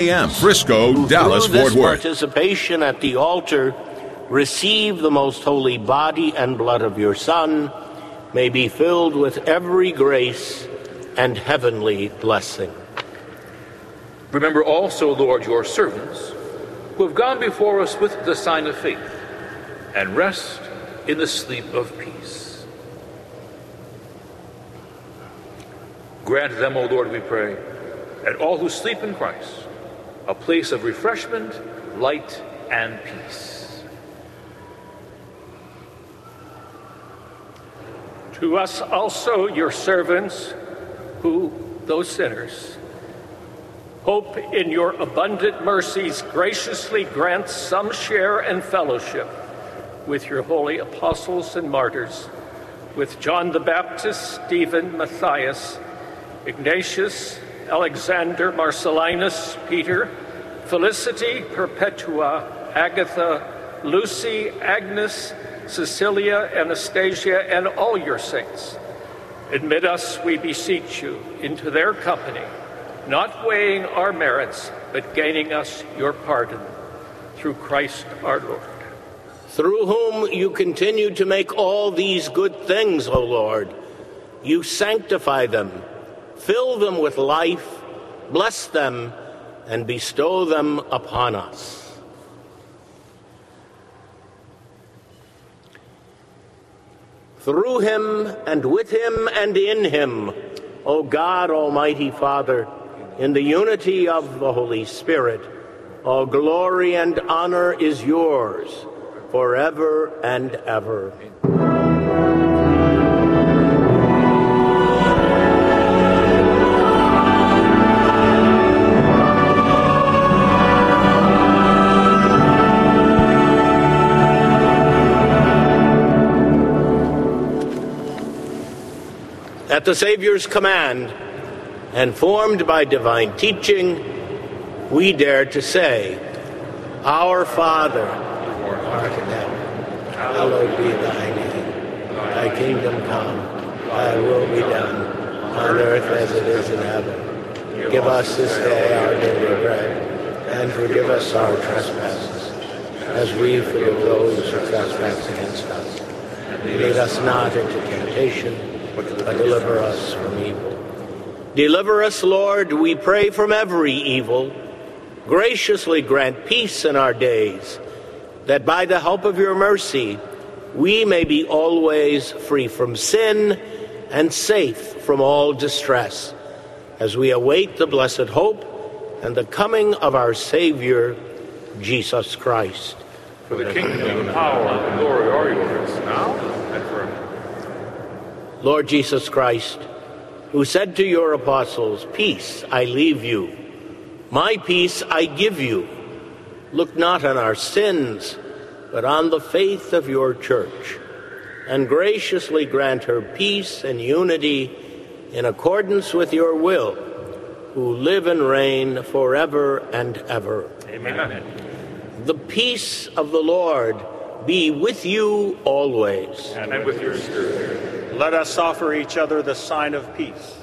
a.m. Frisco, Dallas, Fort Worth. Participation at the altar, receive the most holy body and blood of your Son, may be filled with every grace and heavenly blessing. Remember also, Lord, your servants who have gone before us with the sign of faith, and rest in the sleep of peace. Grant them, O Lord, we pray, and all who sleep in Christ, a place of refreshment, light, and peace. To us also, your servants, who, though sinners, hope in your abundant mercies, graciously grant some share and fellowship with your holy apostles and martyrs, with John the Baptist, Stephen, Matthias, Ignatius, Alexander, Marcellinus, Peter, Felicity, Perpetua, Agatha, Lucy, Agnes, Cecilia, Anastasia, and all your saints. Admit us, we beseech you, into their company, not weighing our merits, but gaining us your pardon, through Christ our Lord. Through whom you continue to make all these good things, O Lord. You sanctify them, fill them with life, bless them, and bestow them upon us. Through him, and with him, and in him, O God, Almighty Father, in the unity of the Holy Spirit, all glory and honor is yours, forever and ever. At the Savior's command, and formed by divine teaching, we dare to say, Our Father, who art in heaven, hallowed be thy name. Thy kingdom come, thy will be done, on earth as it is in heaven. Give us this day our daily bread, and forgive us our trespasses, as we forgive those who trespass against us. And lead us not into temptation, but deliver us from evil. Deliver us, Lord, we pray, from every evil. Graciously grant peace in our days, that by the help of your mercy we may be always free from sin and safe from all distress, as we await the blessed hope and the coming of our Savior, Jesus Christ. For the kingdom, the power, and the glory are yours, now and forever. Lord Jesus Christ, who said to your apostles, Peace I leave you, my peace I give you. Look not on our sins, but on the faith of your church, and graciously grant her peace and unity in accordance with your will, who live and reign forever and ever. Amen. The peace of the Lord be with you always. And with your spirit. Let us offer each other the sign of peace.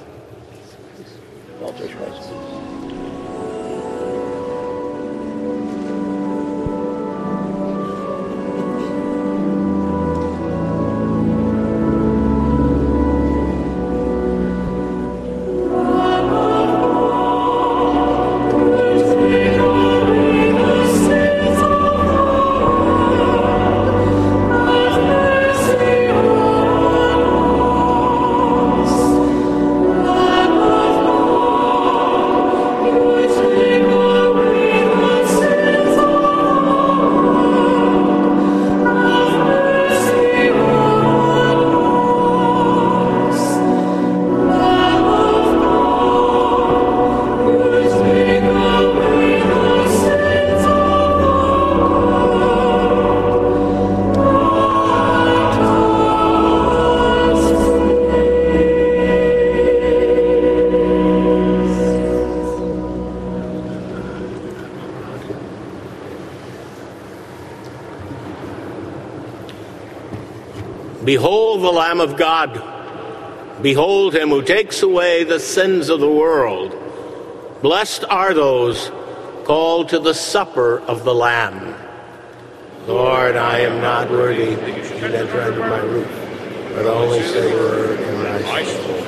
Behold the Lamb of God. Behold him who takes away the sins of the world. Blessed are those called to the supper of the Lamb. Lord, I am not worthy that you should enter under my roof, but only say the word and I shall.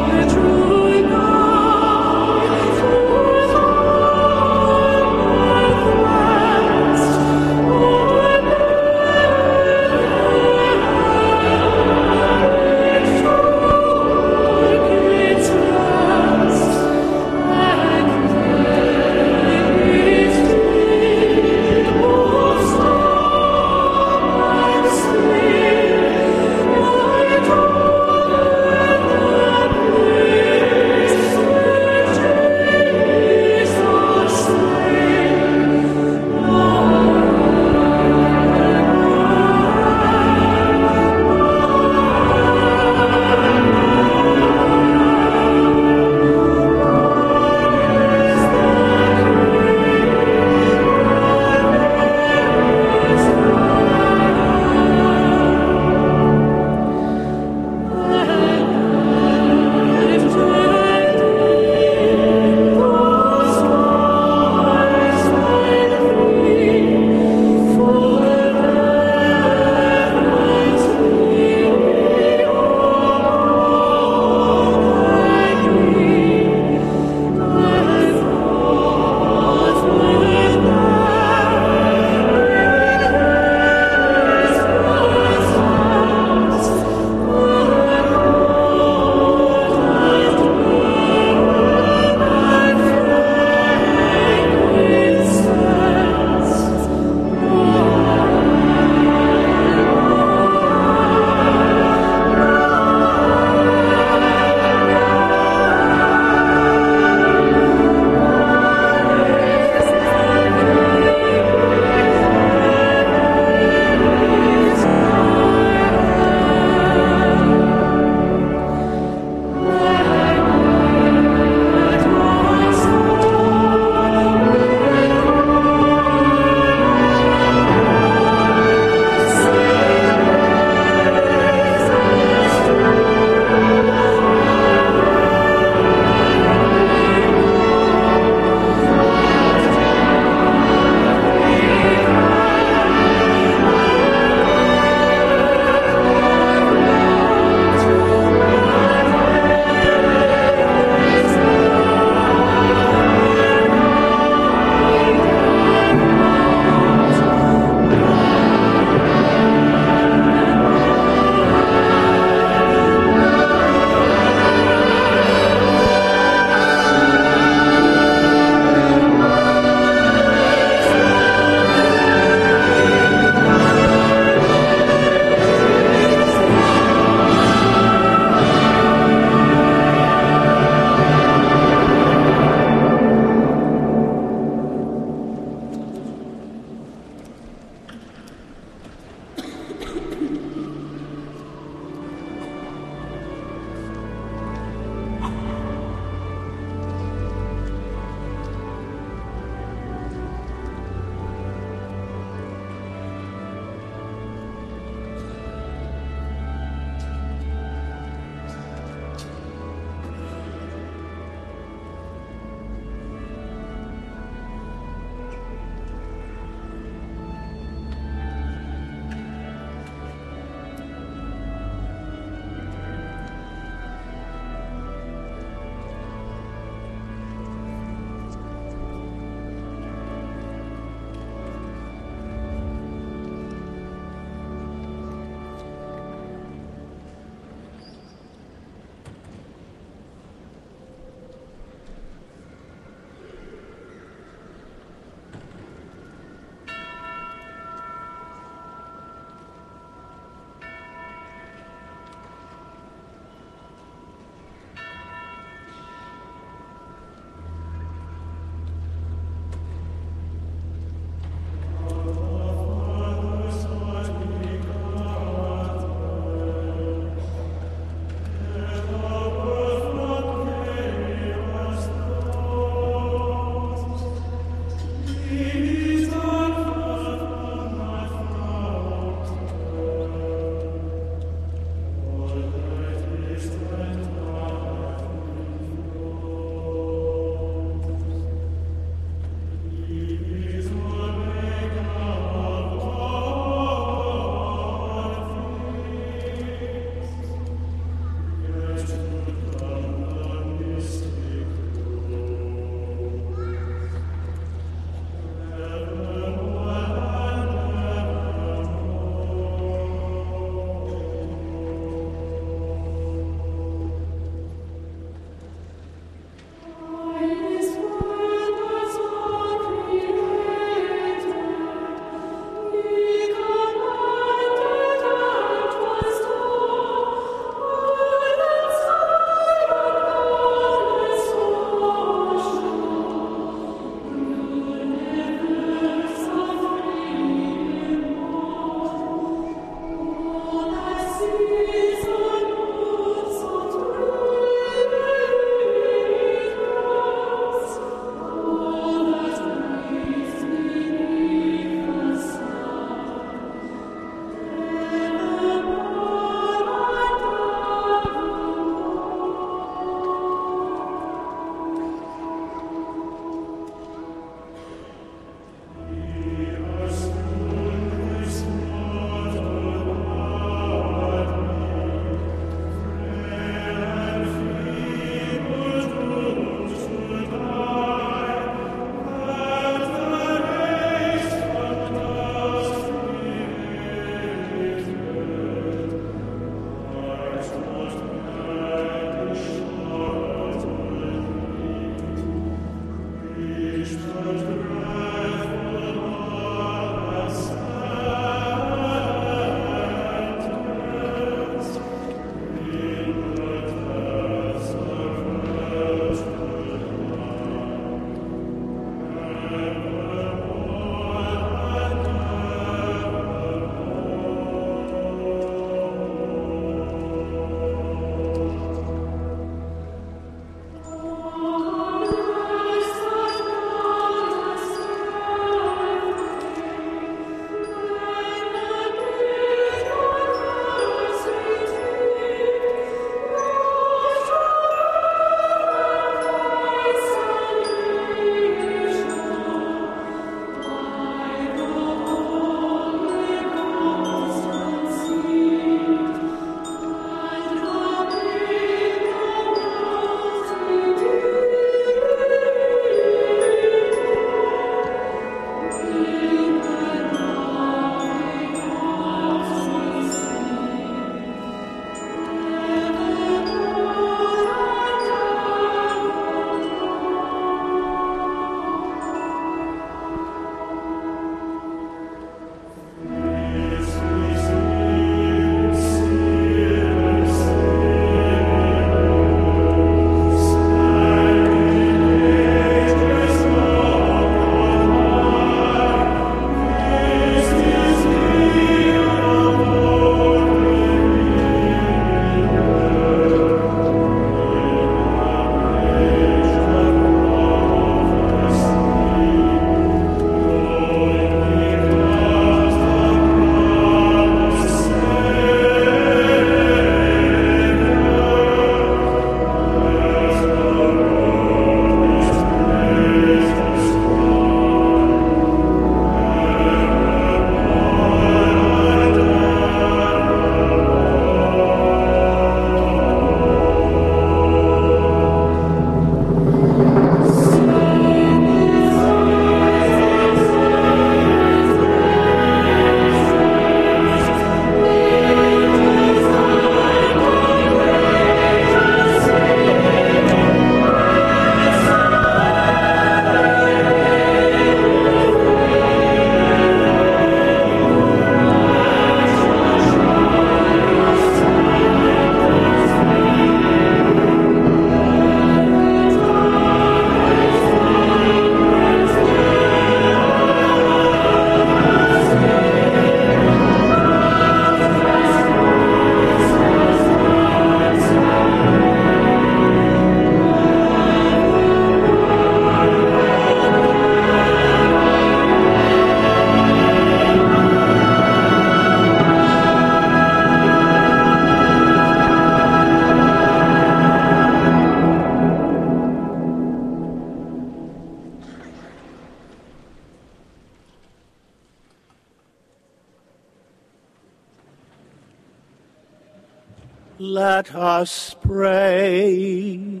Let us pray.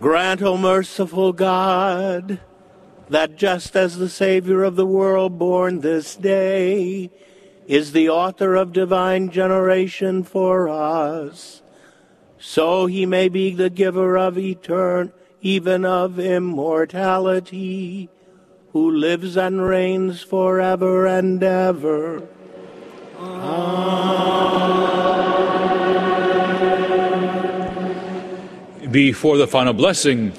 Grant, O merciful God, that just as the Savior of the world born this day is the author of divine generation for us, so he may be the giver of even of immortality, who lives and reigns forever and ever. Before the final blessing,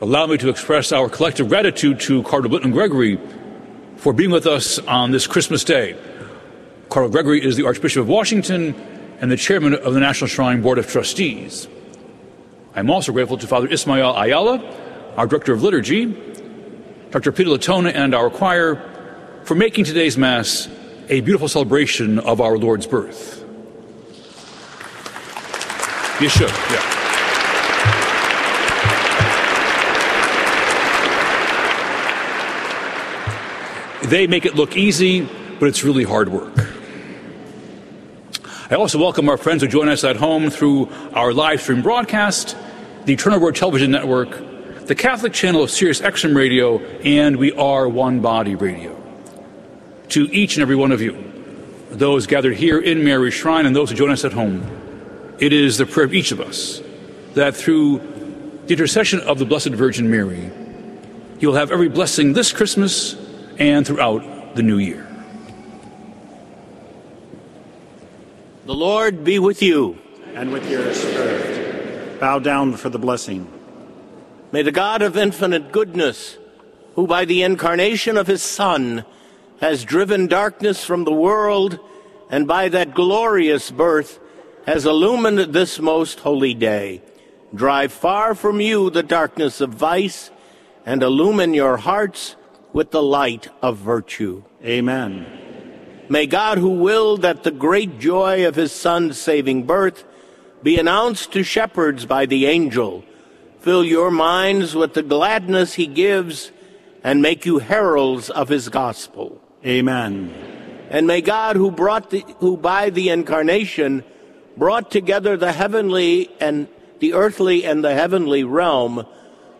allow me to express our collective gratitude to Cardinal Wilton Gregory for being with us on this Christmas day. Cardinal Gregory is the Archbishop of Washington and the Chairman of the National Shrine Board of Trustees. I'm also grateful to Father Ismael Ayala, our Director of Liturgy, Dr. Peter Latona, and our choir for making today's Mass a beautiful celebration of our Lord's birth. You should, yeah. They make it look easy, but it's really hard work. I also welcome our friends who join us at home through our live stream broadcast, the Eternal Word Television Network, the Catholic channel of Sirius XM Radio, and we are One Body Radio. To each and every one of you, those gathered here in Mary's Shrine and those who join us at home, it is the prayer of each of us that through the intercession of the Blessed Virgin Mary, you will have every blessing this Christmas and throughout the new year. The Lord be with you. And with your spirit. Bow down for the blessing. May the God of infinite goodness, who by the incarnation of his Son has driven darkness from the world and by that glorious birth has illumined this most holy day, drive far from you the darkness of vice and illumine your hearts with the light of virtue. Amen. May God, who willed that the great joy of his Son's saving birth be announced to shepherds by the angel, fill your minds with the gladness he gives and make you heralds of his gospel. Amen. And may God, who by the incarnation brought together the heavenly and the earthly and the heavenly realm,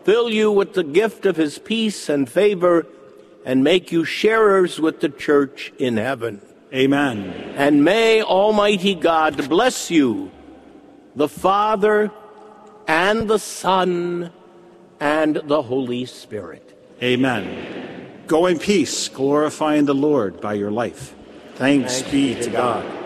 fill you with the gift of his peace and favor and make you sharers with the church in heaven. Amen. And may Almighty God bless you, the Father and the Son and the Holy Spirit. Amen. Go in peace, glorifying the Lord by your life. Thanks be to God.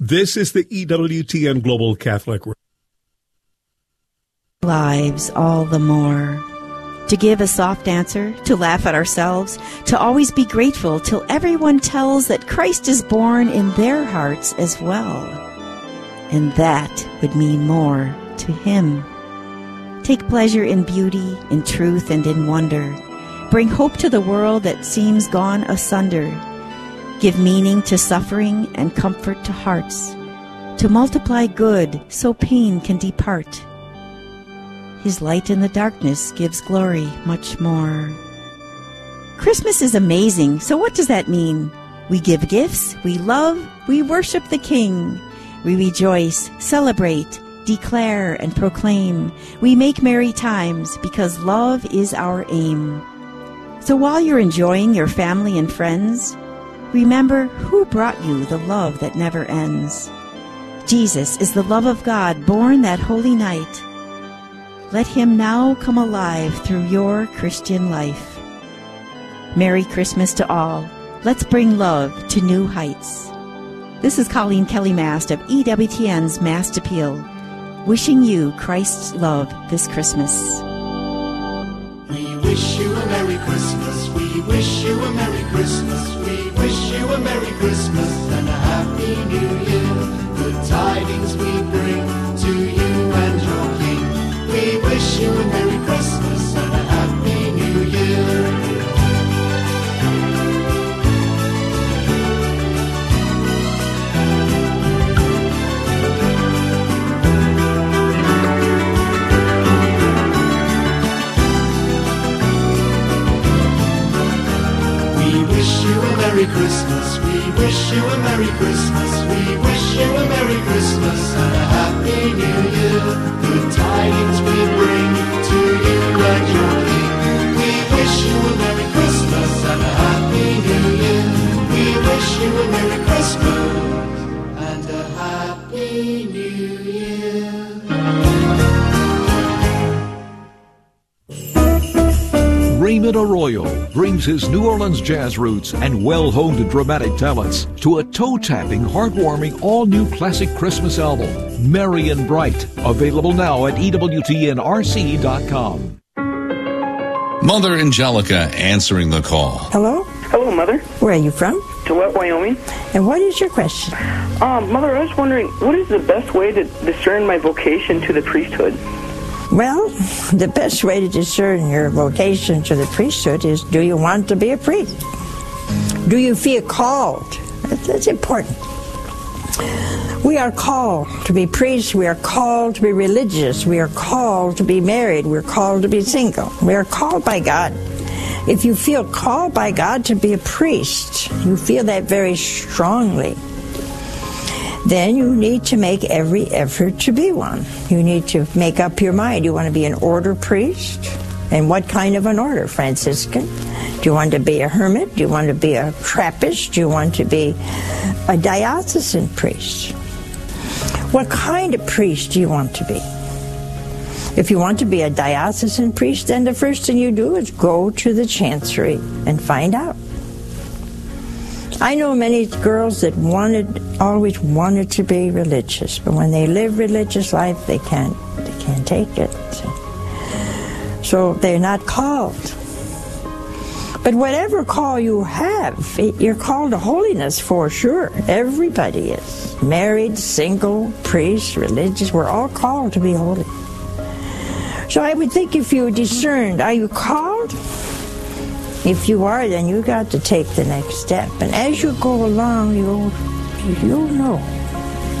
This is the EWTN Global Catholic Lives all the more. To give a soft answer, to laugh at ourselves, to always be grateful till everyone tells that Christ is born in their hearts as well. And that would mean more to him. Take pleasure in beauty, in truth, and in wonder. Bring hope to the world that seems gone asunder. Give meaning to suffering and comfort to hearts, to multiply good so pain can depart. His light in the darkness gives glory much more. Christmas is amazing, so what does that mean? We give gifts, we love, we worship the King. We rejoice, celebrate, declare and proclaim. We make merry times because love is our aim. So while you're enjoying your family and friends, remember who brought you the love that never ends. Jesus is the love of God born that holy night. Let him now come alive through your Christian life. Merry Christmas to all. Let's bring love to new heights. This is Colleen Kelly Mast of EWTN's Mast Appeal, wishing you Christ's love this Christmas. We wish you a Merry Christmas. We wish you a Merry Christmas. We wish you a Merry Christmas and a Happy New Year. Good tidings we bring to you and your King. We wish you a Merry Christmas and a Happy New Year. We wish you a Merry Christmas. We wish you a Merry Christmas. We wish you a Merry Christmas and a Happy New Year. Good tidings we bring to you and your King. We wish you a Merry Christmas and a Happy New Year. We wish you a Merry Christmas and a Happy New Year. David Arroyo brings his New Orleans jazz roots and well-honed dramatic talents to a toe-tapping, heartwarming, all-new classic Christmas album, Merry and Bright, available now at EWTNRC.com. Mother Angelica answering the call. Hello? Hello, Mother. Where are you from? Towahg, Wyoming. And what is your question? Mother, I was wondering, what is the best way to discern my vocation to the priesthood? Well, the best way to discern your vocation to the priesthood is, do you want to be a priest? Do you feel called? That's important. We are called to be priests. We are called to be religious. We are called to be married. We're called to be single. We are called by God. If you feel called by God to be a priest, you feel that very strongly, then you need to make every effort to be one. You need to make up your mind. You want to be an order priest? And what kind of an order? Franciscan? Do you want to be a hermit? Do you want to be a Trappist? Do you want to be a diocesan priest? What kind of priest do you want to be? If you want to be a diocesan priest, then the first thing you do is go to the chancery and find out. I know many girls that always wanted to be religious, but when they live religious life, they can't take it. So they're not called. But whatever call you have, you're called to holiness for sure. Everybody is. Married, single, priest, religious, we're all called to be holy. So I would think if you discerned, are you called? If you are, then you got to take the next step. And as you go along, you'll know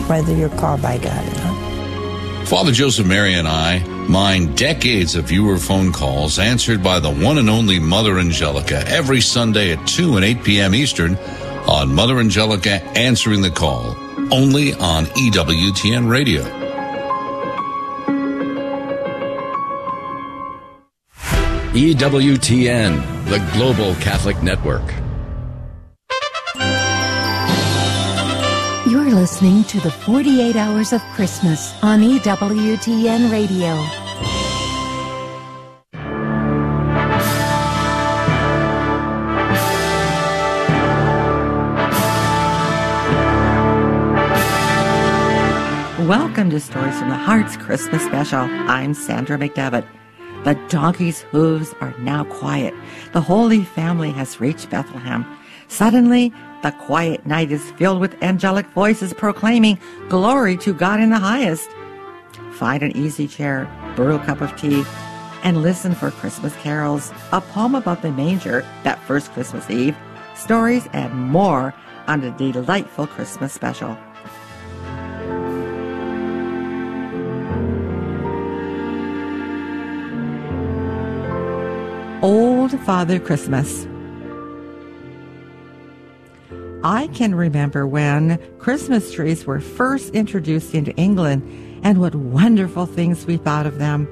whether you're called by God or not. Father Joseph Mary and I mine decades of viewer phone calls answered by the one and only Mother Angelica every Sunday at 2 and 8 p.m. Eastern on Mother Angelica Answering the Call, only on EWTN Radio. EWTN, the Global Catholic Network. You're listening to the 48 Hours of Christmas on EWTN Radio. Welcome to Stories from the Heart's Christmas Special. I'm Sandra McDevitt. The donkey's hooves are now quiet. The Holy Family has reached Bethlehem. Suddenly, the quiet night is filled with angelic voices proclaiming, "Glory to God in the highest." Find an easy chair, brew a cup of tea, and listen for Christmas carols, a poem about the manger that first Christmas Eve, stories, and more on the delightful Christmas special. Old Father Christmas. I can remember when Christmas trees were first introduced into England, and what wonderful things we thought of them.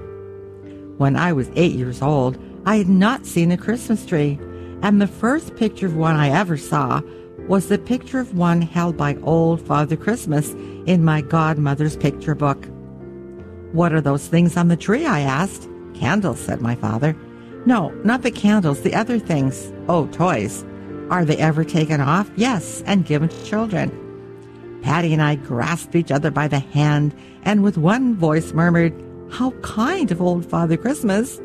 When I was 8 years old, I had not seen a Christmas tree, and the first picture of one I ever saw was the picture of one held by old Father Christmas in my godmother's picture book. "What are those things on the tree?" I asked. "Candles," said my father. "No, not the candles, the other things." "Oh, toys." "Are they ever taken off?" "Yes, and given to children." Patty and I grasped each other by the hand and with one voice murmured, "How kind of old Father Christmas."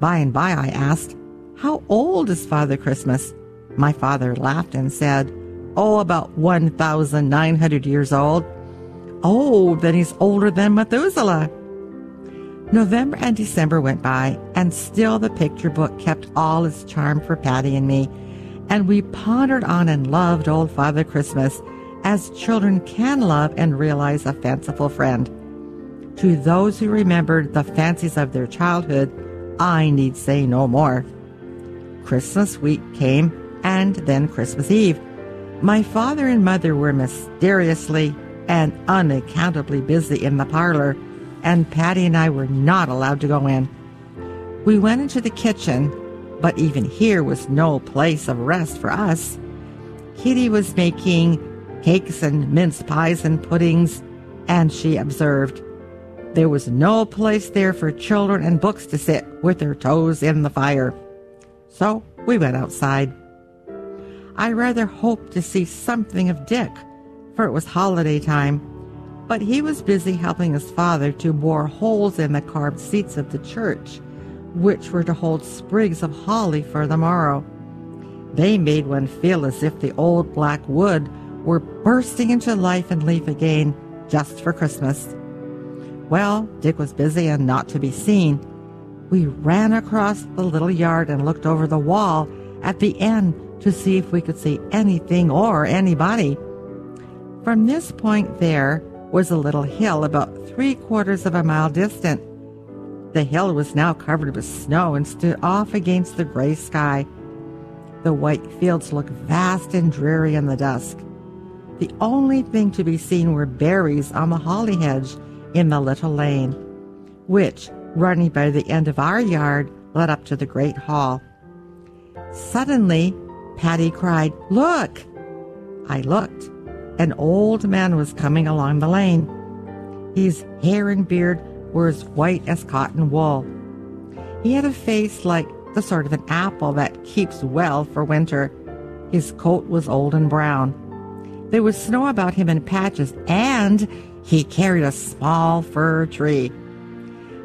By and by I asked, "How old is Father Christmas?" My father laughed and said, "Oh, about 1,900 years old." "Oh, then he's older than Methuselah." November and December went by, and still the picture book kept all its charm for Patty and me, and we pondered on and loved old Father Christmas, as children can love and realize a fanciful friend. To those who remembered the fancies of their childhood, I need say no more. Christmas week came, and then Christmas Eve. My father and mother were mysteriously and unaccountably busy in the parlor, and Patty and I were not allowed to go in. We went into the kitchen, but even here was no place of rest for us. Kitty was making cakes and mince pies and puddings, and she observed, "There was no place there for children and books to sit with their toes in the fire." So we went outside. I rather hoped to see something of Dick, for it was holiday time, but he was busy helping his father to bore holes in the carved seats of the church, which were to hold sprigs of holly for the morrow. They made one feel as if the old black wood were bursting into life and leaf again, just for Christmas. Well, Dick was busy and not to be seen. We ran across the little yard and looked over the wall at the end to see if we could see anything or anybody. From this point there was a little hill about 3/4 of a mile distant. The hill was now covered with snow and stood off against the gray sky. The white fields looked vast and dreary in the dusk. The only thing to be seen were berries on the holly hedge in the little lane, which, running by the end of our yard, led up to the great hall. Suddenly, Patty cried, "Look!" I looked. An old man was coming along the lane. His hair and beard were as white as cotton wool. He had a face like the sort of an apple that keeps well for winter. His coat was old and brown. There was snow about him in patches, and he carried a small fir tree.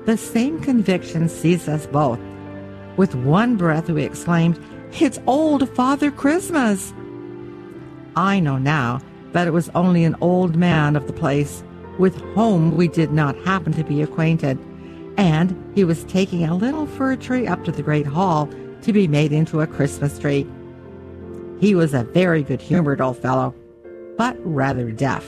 The same conviction seized us both. With one breath we exclaimed, "It's old Father Christmas!" I know now that it was only an old man of the place, with whom we did not happen to be acquainted, and he was taking a little fir tree up to the great hall to be made into a Christmas tree. He was a very good-humored old fellow, but rather deaf,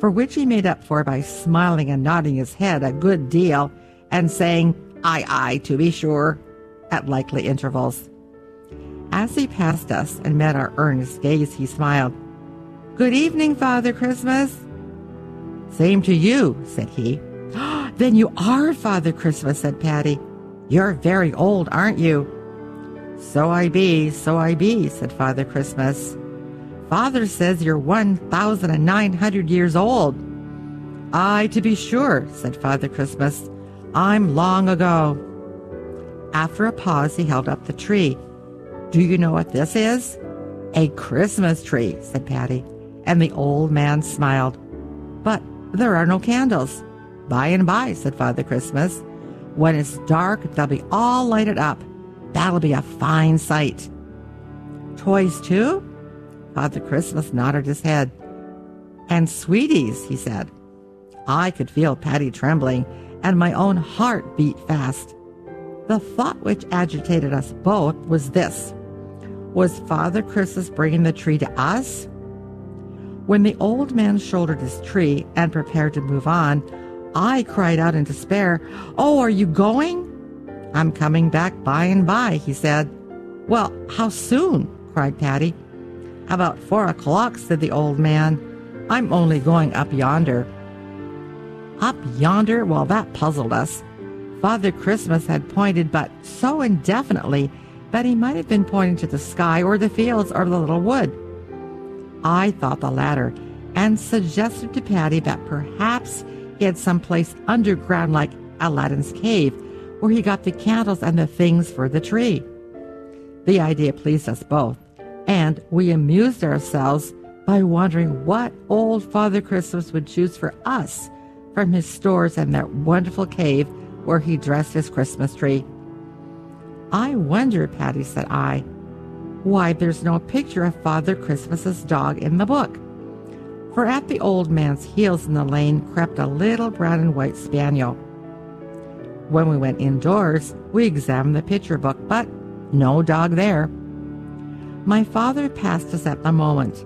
for which he made up for by smiling and nodding his head a good deal and saying, "Aye, aye, to be sure," at likely intervals. As he passed us and met our earnest gaze, he smiled. "Good evening, Father Christmas." "Same to you," said he. "Then you are Father Christmas," said Patty. "You're very old, aren't you?" So I be," said Father Christmas. "Father says you're 1,900 years old." "Aye, to be sure," said Father Christmas. "I'm long ago." After a pause, he held up the tree. "Do you know what this is?" "A Christmas tree," said Patty, and the old man smiled. "But there are no candles." "By and by," said Father Christmas. "When it's dark, they'll be all lighted up. That'll be a fine sight." "Toys, too?" Father Christmas nodded his head. "And sweeties," he said. I could feel Patty trembling, and my own heart beat fast. The thought which agitated us both was this. Was Father Christmas bringing the tree to us? When the old man shouldered his tree and prepared to move on, I cried out in despair, "Oh, are you going?" "I'm coming back by and by," he said. "Well, how soon?" cried Patty. "About 4 o'clock," said the old man. "I'm only going up yonder." Up yonder? Well, that puzzled us. Father Christmas had pointed, but so indefinitely that he might have been pointing to the sky or the fields or the little wood. I thought the latter and suggested to Patty that perhaps he had someplace underground like Aladdin's cave where he got the candles and the things for the tree. The idea pleased us both, and we amused ourselves by wondering what old Father Christmas would choose for us from his stores and that wonderful cave where he dressed his Christmas tree. "I wonder, Patty," said I, "why there's no picture of Father Christmas's dog in the book." For at the old man's heels in the lane crept a little brown and white spaniel. When we went indoors, we examined the picture book, but no dog there. My father passed us at the moment.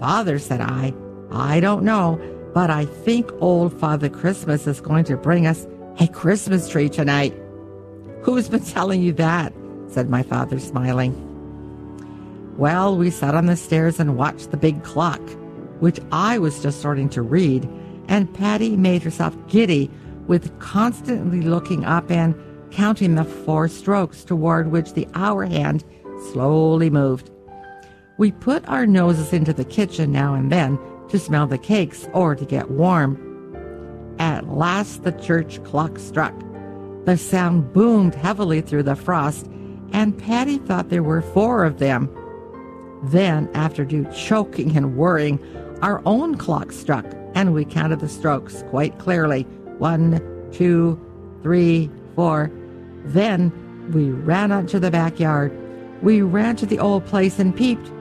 "Father," said I don't know, but I think old Father Christmas is going to bring us a Christmas tree tonight." "Who's been telling you that?" said my father, smiling. Well, we sat on the stairs and watched the big clock, which I was just starting to read, and Patty made herself giddy with constantly looking up and counting the 4 strokes toward which the hour hand slowly moved. We put our noses into the kitchen now and then to smell the cakes or to get warm. At last the church clock struck. The sound boomed heavily through the frost, and Patty thought there were 4 of them. Then, after due choking and worrying, our own clock struck, and we counted the strokes quite clearly. 1, 2, 3, 4. Then we ran out to the backyard. We ran to the old place and peeped,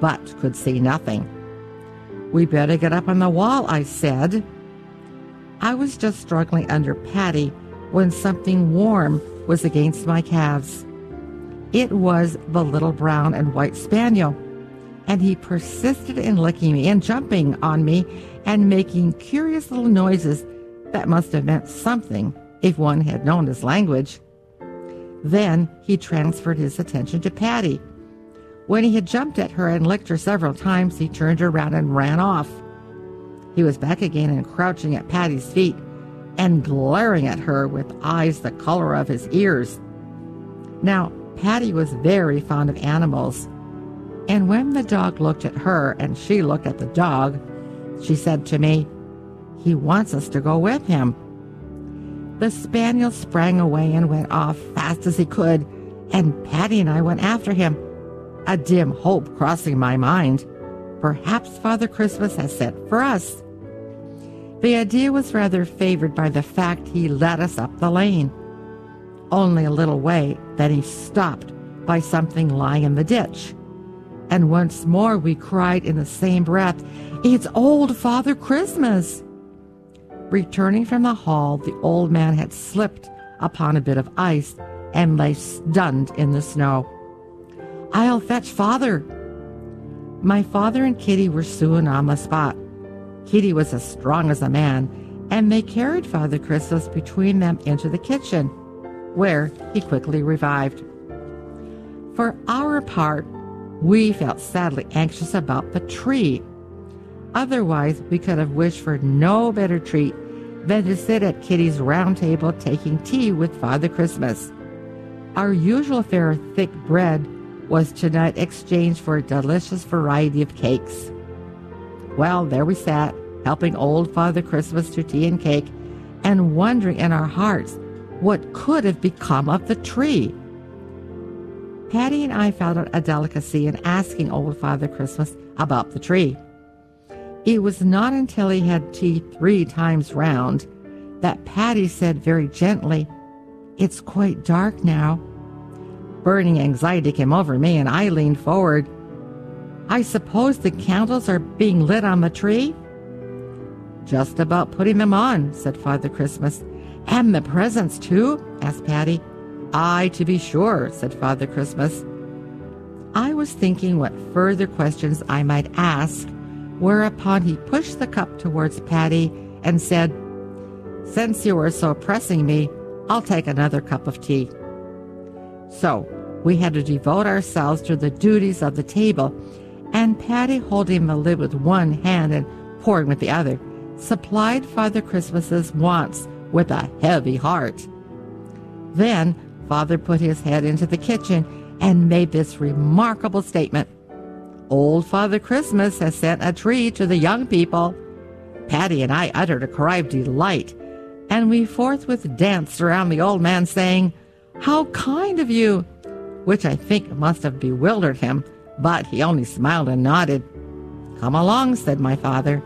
but could see nothing. "We better get up on the wall," I said. I was just struggling under Patty when something warm was against my calves. It was the little brown and white spaniel, and he persisted in licking me and jumping on me and making curious little noises that must have meant something if one had known his language. Then he transferred his attention to Patty. When he had jumped at her and licked her several times, he turned around and ran off. He was back again and crouching at Patty's feet and glaring at her with eyes the color of his ears. Now, Patty was very fond of animals, and when the dog looked at her and she looked at the dog, she said to me, "He wants us to go with him." The spaniel sprang away and went off fast as he could, and Patty and I went after him, a dim hope crossing my mind. Perhaps Father Christmas has sent for us. The idea was rather favored by the fact he led us up the lane. Only a little way, then he stopped by something lying in the ditch. And once more we cried in the same breath, "It's old Father Christmas!" Returning from the hall, the old man had slipped upon a bit of ice and lay stunned in the snow. "I'll fetch Father." My father and Kitty were soon on the spot. Kitty was as strong as a man, and they carried Father Christmas between them into the kitchen, where he quickly revived. For our part, we felt sadly anxious about the tree. Otherwise, we could have wished for no better treat than to sit at Kitty's round table taking tea with Father Christmas. Our usual fare of thick bread was tonight exchanged for a delicious variety of cakes. Well, there we sat, helping old Father Christmas to tea and cake, and wondering in our hearts what could have become of the tree. Patty and I found out a delicacy in asking old Father Christmas about the tree. It was not until he had tea 3 times round that Patty said very gently, "It's quite dark now." Burning anxiety came over me, and I leaned forward. "I suppose the candles are being lit on the tree?" "Just about putting them on," said Father Christmas. "And the presents, too?" asked Patty. "Aye, to be sure," said Father Christmas. I was thinking what further questions I might ask, whereupon he pushed the cup towards Patty and said, "Since you are so pressing me, I'll take another cup of tea." So we had to devote ourselves to the duties of the table, and Patty, holding the lid with one hand and pouring with the other, supplied Father Christmas's wants with a heavy heart. Then Father put his head into the kitchen and made this remarkable statement. Old Father Christmas has sent a tree to the young people. Patty and I uttered a cry of delight, and we forthwith danced around the old man saying, "How kind of you!" which I think must have bewildered him, but he only smiled and nodded. "Come along," said my father.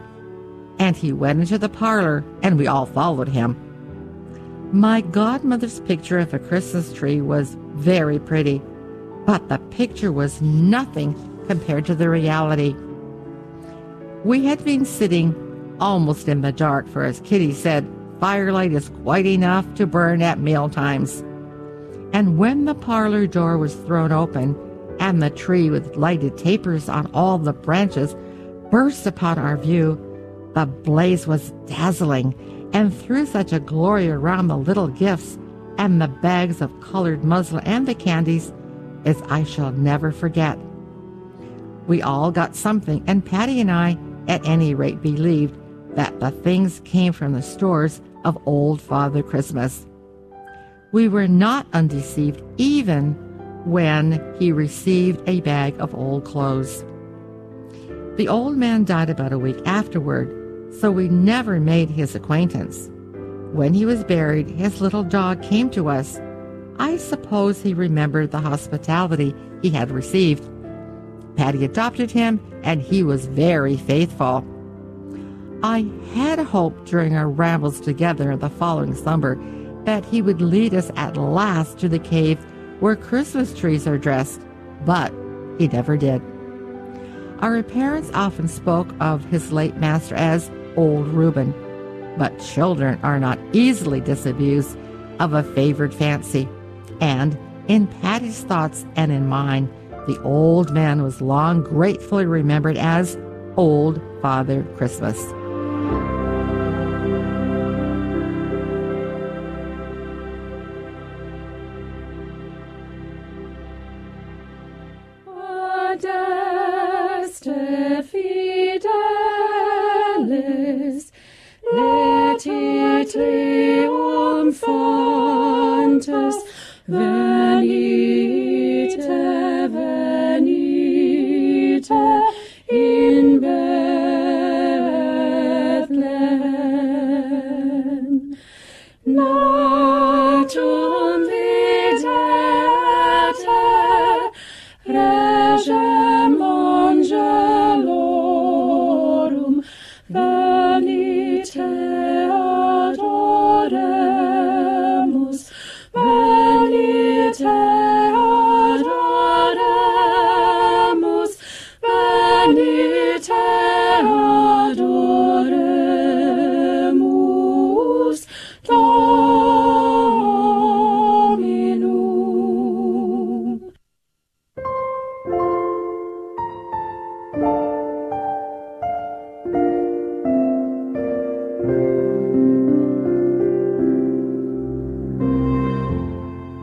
And he went into the parlor, and we all followed him. My godmother's picture of a Christmas tree was very pretty, but the picture was nothing compared to the reality. We had been sitting almost in the dark, for as Kitty said, firelight is quite enough to burn at mealtimes. And when the parlor door was thrown open and the tree with lighted tapers on all the branches burst upon our view, the blaze was dazzling and threw such a glory around the little gifts and the bags of colored muslin and the candies as I shall never forget. We all got something, and Patty and I, at any rate, believed that the things came from the stores of Old Father Christmas. We were not undeceived even when he received a bag of old clothes. The old man died about a week afterward, so we never made his acquaintance. When he was buried, his little dog came to us. I suppose he remembered the hospitality he had received. Patty adopted him, and he was very faithful. I had hoped during our rambles together the following summer that he would lead us at last to the cave where Christmas trees are dressed, but he never did. Our parents often spoke of his late master as Old Reuben, but children are not easily disabused of a favored fancy, and in Patty's thoughts and in mine, the old man was long gratefully remembered as Old Father Christmas.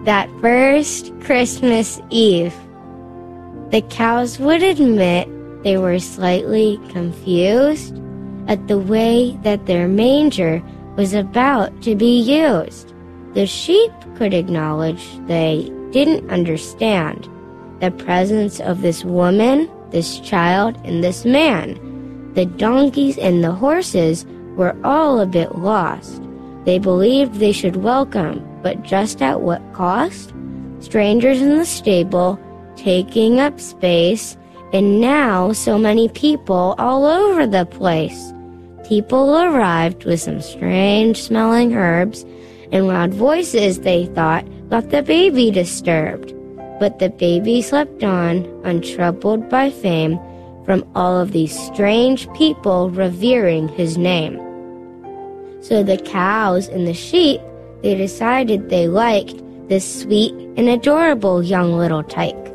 That first Christmas Eve, the cows would admit they were slightly confused at the way that their manger was about to be used. The sheep could acknowledge they didn't understand the presence of this woman, this child, and this man. The donkeys and the horses were all a bit lost. They believed they should welcome, but just at what cost? Strangers in the stable, taking up space, and now so many people all over the place. People arrived with some strange-smelling herbs, and loud voices, they thought, got the baby disturbed. But the baby slept on, untroubled by fame, from all of these strange people revering his name. So the cows and the sheep, they decided they liked this sweet and adorable young little tyke.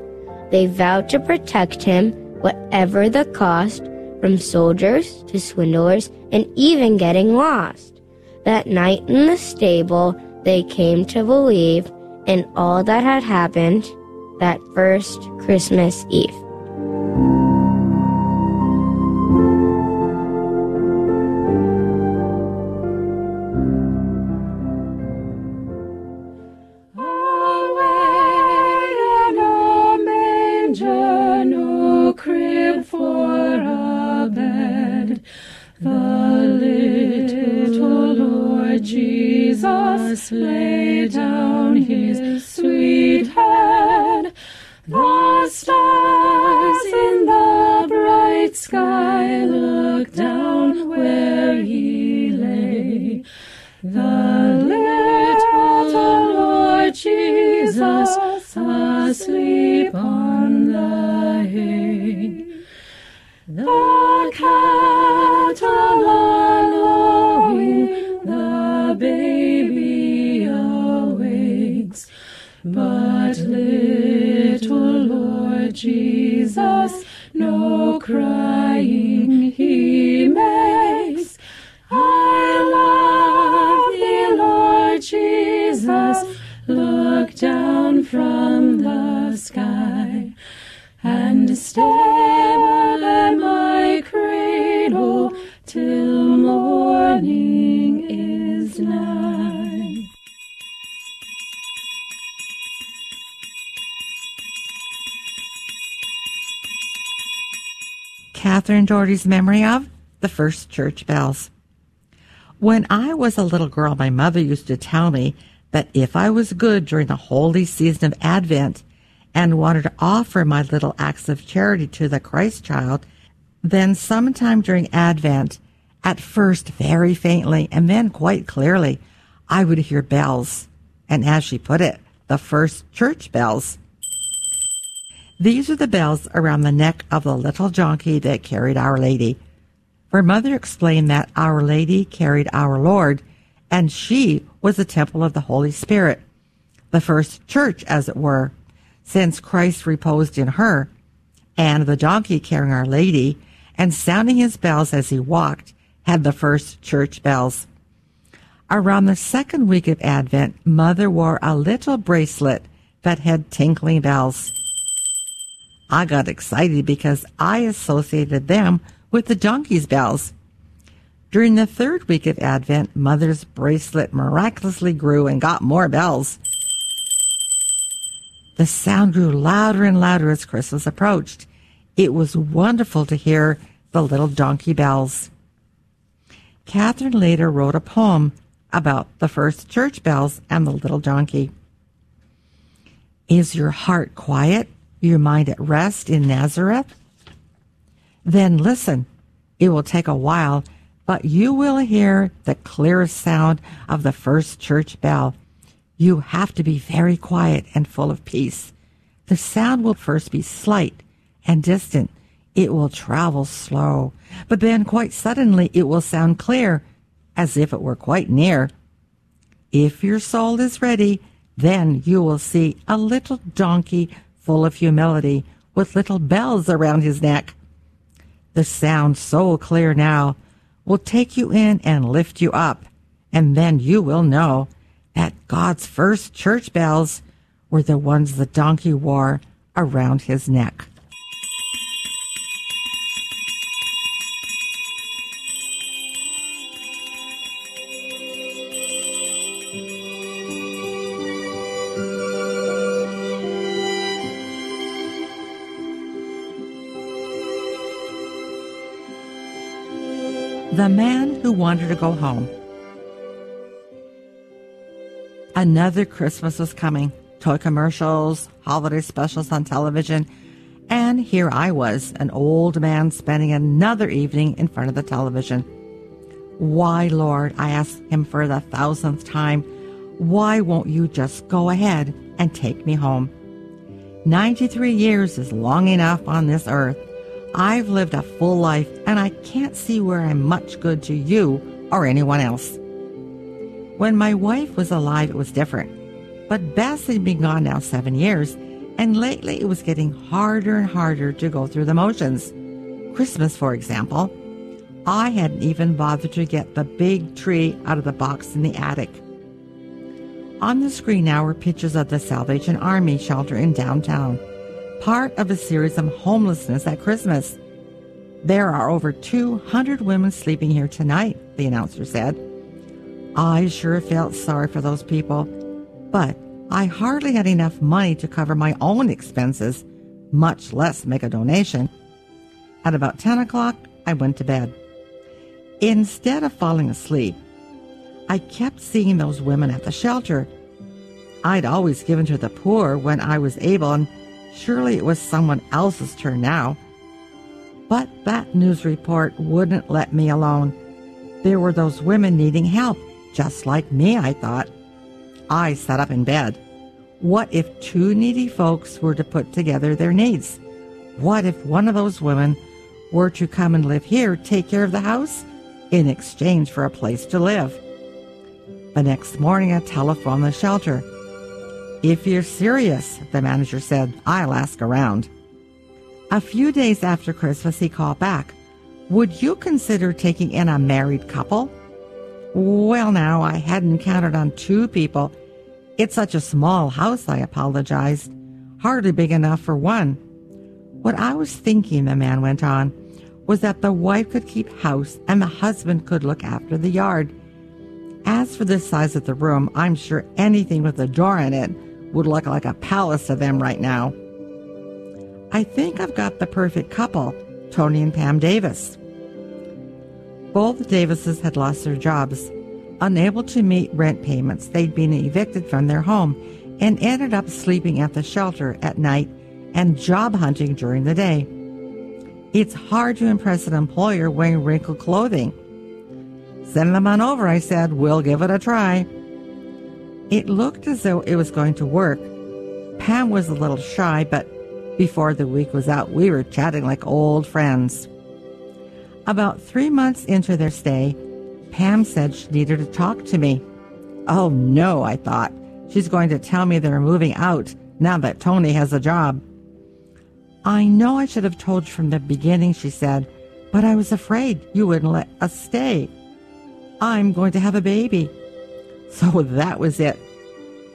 They vowed to protect him, whatever the cost, from soldiers to swindlers and even getting lost. That night in the stable, they came to believe in all that had happened that first Christmas Eve. Jesus lay down his sweet head. The stars in the bright sky look down where he lay. The little Lord Jesus asleep on the hay. The cattle are lowing, the baby awakes, but little Lord Jesus no crying he makes. I love thee, Lord Jesus, look down from the sky and stable in my cradle till morning is nigh. Catherine Doherty's memory of the first church bells. When I was a little girl, my mother used to tell me that if I was good during the holy season of Advent and wanted to offer my little acts of charity to the Christ child, then sometime during Advent, at first very faintly and then quite clearly, I would hear bells, and as she put it, the first church bells. These are the bells around the neck of the little donkey that carried Our Lady. Her mother explained that Our Lady carried Our Lord, and she was the temple of the Holy Spirit, the first church, as it were, since Christ reposed in her, and the donkey carrying Our Lady and sounding his bells as he walked had the first church bells. Around the second week of Advent, Mother wore a little bracelet that had tinkling bells. I got excited because I associated them with the donkey's bells. During the third week of Advent, Mother's bracelet miraculously grew and got more bells. The sound grew louder and louder as Christmas approached. It was wonderful to hear the little donkey bells. Catherine later wrote a poem about the first church bells and the little donkey. Is your heart quiet, your mind at rest in Nazareth? Then listen. It will take a while, but you will hear the clearest sound of the first church bell. You have to be very quiet and full of peace. The sound will first be slight and distant. It will travel slow, but then quite suddenly it will sound clear, as if it were quite near. If your soul is ready, then you will see a little donkey full of humility with little bells around his neck. The sound so clear now will take you in and lift you up, and then you will know that God's first church bells were the ones the donkey wore around his neck. The Man Who Wanted to Go Home. Another Christmas was coming. Toy commercials, holiday specials on television, and here I was, an old man spending another evening in front of the television. Why, Lord, I asked him for the thousandth time, why won't you just go ahead and take me home? 93 years is long enough on this earth. I've lived a full life, and I can't see where I'm much good to you or anyone else. When my wife was alive, it was different. But Bess had been gone now 7 years, and lately it was getting harder and harder to go through the motions. Christmas, for example. I hadn't even bothered to get the big tree out of the box in the attic. On the screen now were pictures of the Salvation Army shelter in downtown, part of a series on homelessness at Christmas. There are over 200 women sleeping here tonight, the announcer said. I sure felt sorry for those people, but I hardly had enough money to cover my own expenses, much less make a donation. At about 10 o'clock, I went to bed. Instead of falling asleep, I kept seeing those women at the shelter. I'd always given to the poor when I was able, and surely it was someone else's turn now. But that news report wouldn't let me alone. There were those women needing help, just like me, I thought. I sat up in bed. What if two needy folks were to put together their needs? What if one of those women were to come and live here, take care of the house, in exchange for a place to live? The next morning, I telephoned the shelter. "If you're serious," the manager said, "I'll ask around." A few days after Christmas, he called back. "Would you consider taking in a married couple?" Well, now, I hadn't counted on two people. It's such a small house, I apologized. Hardly big enough for one. "What I was thinking," the man went on, "was that the wife could keep house and the husband could look after the yard. As for the size of the room, I'm sure anything with a door in it would look like a palace to them right now." "I think I've got the perfect couple, Tony and Pam Davis." Both Davises had lost their jobs. Unable to meet rent payments, they'd been evicted from their home and ended up sleeping at the shelter at night and job hunting during the day. It's hard to impress an employer wearing wrinkled clothing. "Send them on over," I said. "We'll give it a try." It looked as though it was going to work. Pam was a little shy, but before the week was out, we were chatting like old friends. About 3 months into their stay, Pam said she needed to talk to me. Oh no, I thought. She's going to tell me they're moving out now that Tony has a job. "I know I should have told you from the beginning," she said, "but I was afraid you wouldn't let us stay. I'm going to have a baby." So that was it.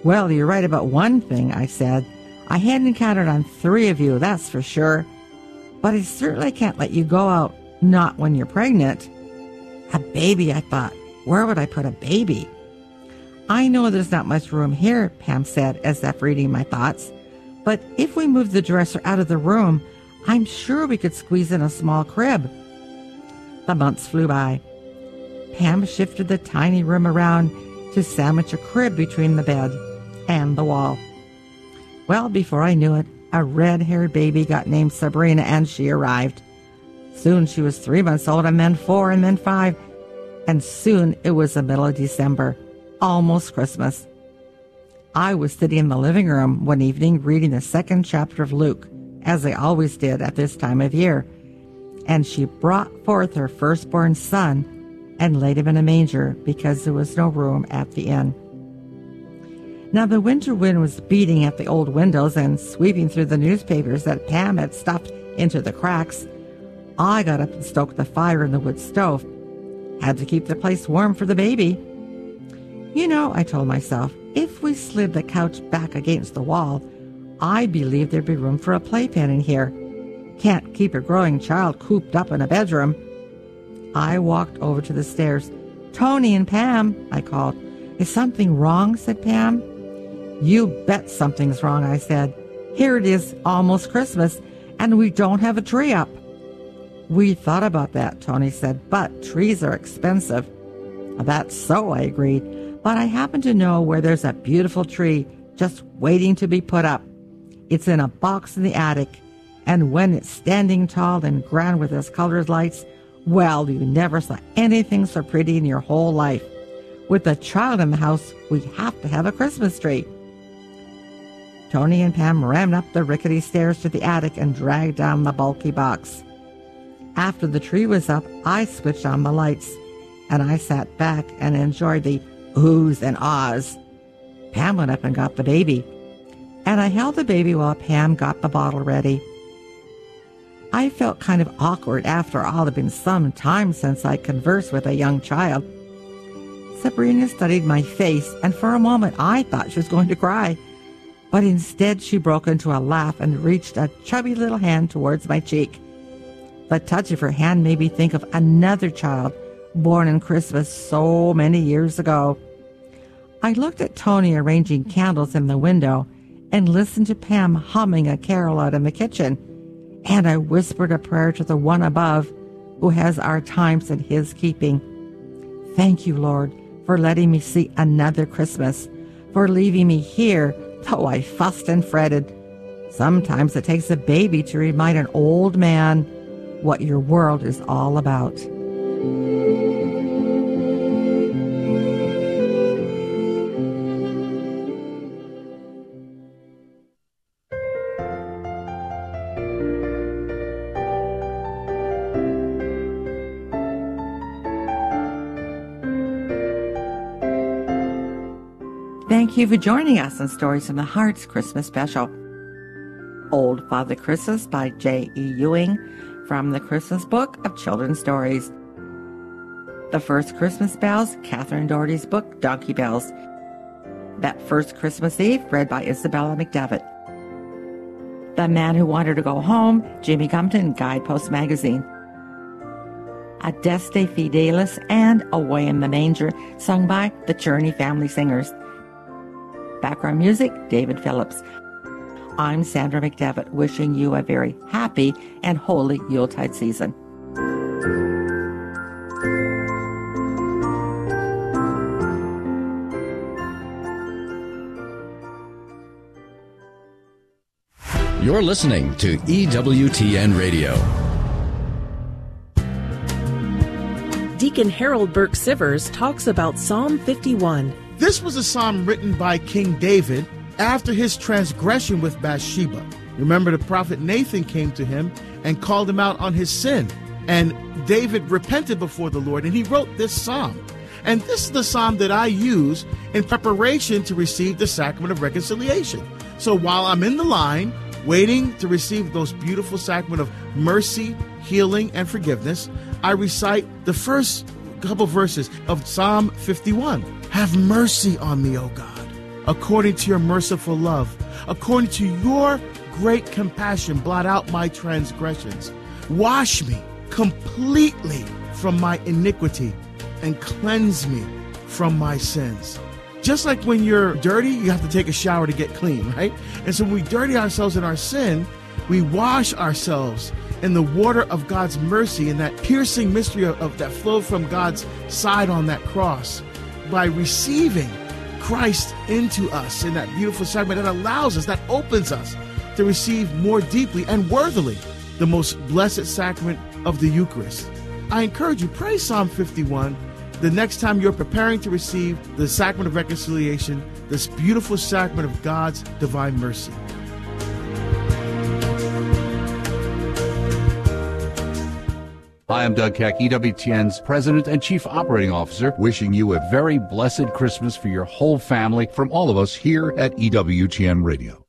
"Well, you're right about one thing," I said. "I hadn't counted on three of you, that's for sure. But I certainly can't let you go out, not when you're pregnant." A baby, I thought. Where would I put a baby? "I know there's not much room here," Pam said, as if reading my thoughts. "But if we move the dresser out of the room, I'm sure we could squeeze in a small crib." The months flew by. Pam shifted the tiny room around to sandwich a crib between the bed and the wall. Well, before I knew it, a red-haired baby got named Sabrina, and she arrived. Soon she was 3 months old, and then 4, and then 5, and soon it was the middle of December, almost Christmas. I was sitting in the living room one evening reading the second chapter of Luke, as I always did at this time of year, and she brought forth her firstborn son, and laid him in a manger because there was no room at the inn. Now the winter wind was beating at the old windows and sweeping through the newspapers that Pam had stuffed into the cracks. I got up and stoked the fire in the wood stove. Had to keep the place warm for the baby. You know, I told myself, if we slid the couch back against the wall, I believe there'd be room for a playpen in here. Can't keep a growing child cooped up in a bedroom. I walked over to the stairs. "Tony and Pam," I called. "Is something wrong?" said Pam. "You bet something's wrong," I said. "Here it is, almost Christmas, and we don't have a tree up." "We thought about that," Tony said, "but trees are expensive." "That's so," I agreed, "but I happen to know where there's a beautiful tree just waiting to be put up. It's in a box in the attic, and when it's standing tall and grand with its colored lights, well, you never saw anything so pretty in your whole life. With a child in the house, we have to have a Christmas tree." Tony and Pam ran up the rickety stairs to the attic and dragged down the bulky box. After the tree was up, I switched on the lights, and I sat back and enjoyed the oohs and ahs. Pam went up and got the baby, and I held the baby while Pam got the bottle ready. I felt kind of awkward. After all, it had been some time since I conversed with a young child. Sabrina studied my face, and for a moment I thought she was going to cry. But instead she broke into a laugh and reached a chubby little hand towards my cheek. The touch of her hand made me think of another child born on Christmas so many years ago. I looked at Tony arranging candles in the window and listened to Pam humming a carol out in the kitchen. And I whispered a prayer to the one above who has our times in his keeping. "Thank you, Lord. for letting me see another Christmas, for leaving me here, though I fussed and fretted. Sometimes it takes a baby to remind an old man what your world is all about. Thank you for joining us on Stories from the Heart's Christmas Special. Old Father Christmas by J.E. Ewing from the Christmas Book of Children's Stories. The First Christmas Bells, Catherine Doherty's book, Donkey Bells. That First Christmas Eve, read by Isabella McDevitt. The Man Who Wanted to Go Home, Jimmy Compton, Guidepost Magazine. Adeste Fidelis and Away in the Manger, sung by the Journey Family Singers. Background music, David Phillips. I'm Sandra McDevitt, wishing you a very happy and holy Yuletide season. You're listening to EWTN Radio. Deacon Harold Burke Sivers talks about Psalm 51. This was a psalm written by King David after his transgression with Bathsheba. Remember, the prophet Nathan came to him and called him out on his sin. And David repented before the Lord, and he wrote this psalm. And this is the psalm that I use in preparation to receive the sacrament of reconciliation. So while I'm in the line, waiting to receive those beautiful sacrament of mercy, healing, and forgiveness, I recite the first couple verses of Psalm 51. Have mercy on me, O God, according to your merciful love. According to your great compassion, blot out my transgressions. Wash me completely from my iniquity and cleanse me from my sins. Just like when you're dirty, you have to take a shower to get clean, right? And so when we dirty ourselves in our sin, we wash ourselves in the water of God's mercy, in that piercing mystery of that flowed from God's side on that cross, by receiving Christ into us in that beautiful sacrament that allows us, that opens us to receive more deeply and worthily the most blessed sacrament of the Eucharist. I encourage you, pray Psalm 51 the next time you're preparing to receive the sacrament of reconciliation, this beautiful sacrament of God's divine mercy. I am Doug Keck, EWTN's President and Chief Operating Officer, wishing you a very blessed Christmas for your whole family from all of us here at EWTN Radio.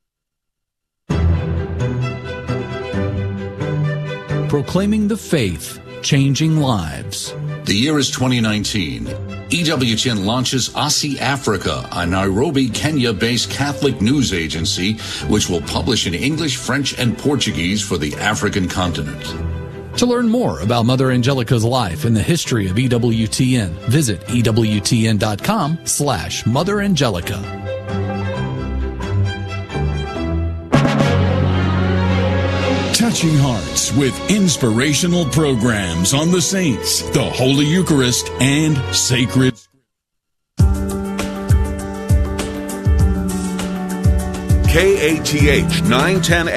Proclaiming the faith, changing lives. The year is 2019. EWTN launches ACI Africa, a Nairobi, Kenya-based Catholic news agency, which will publish in English, French, and Portuguese for the African continent. To learn more about Mother Angelica's life and the history of EWTN, visit EWTN.com/Mother Angelica. Touching hearts with inspirational programs on the saints, the Holy Eucharist, and sacred. KATH 910 AM.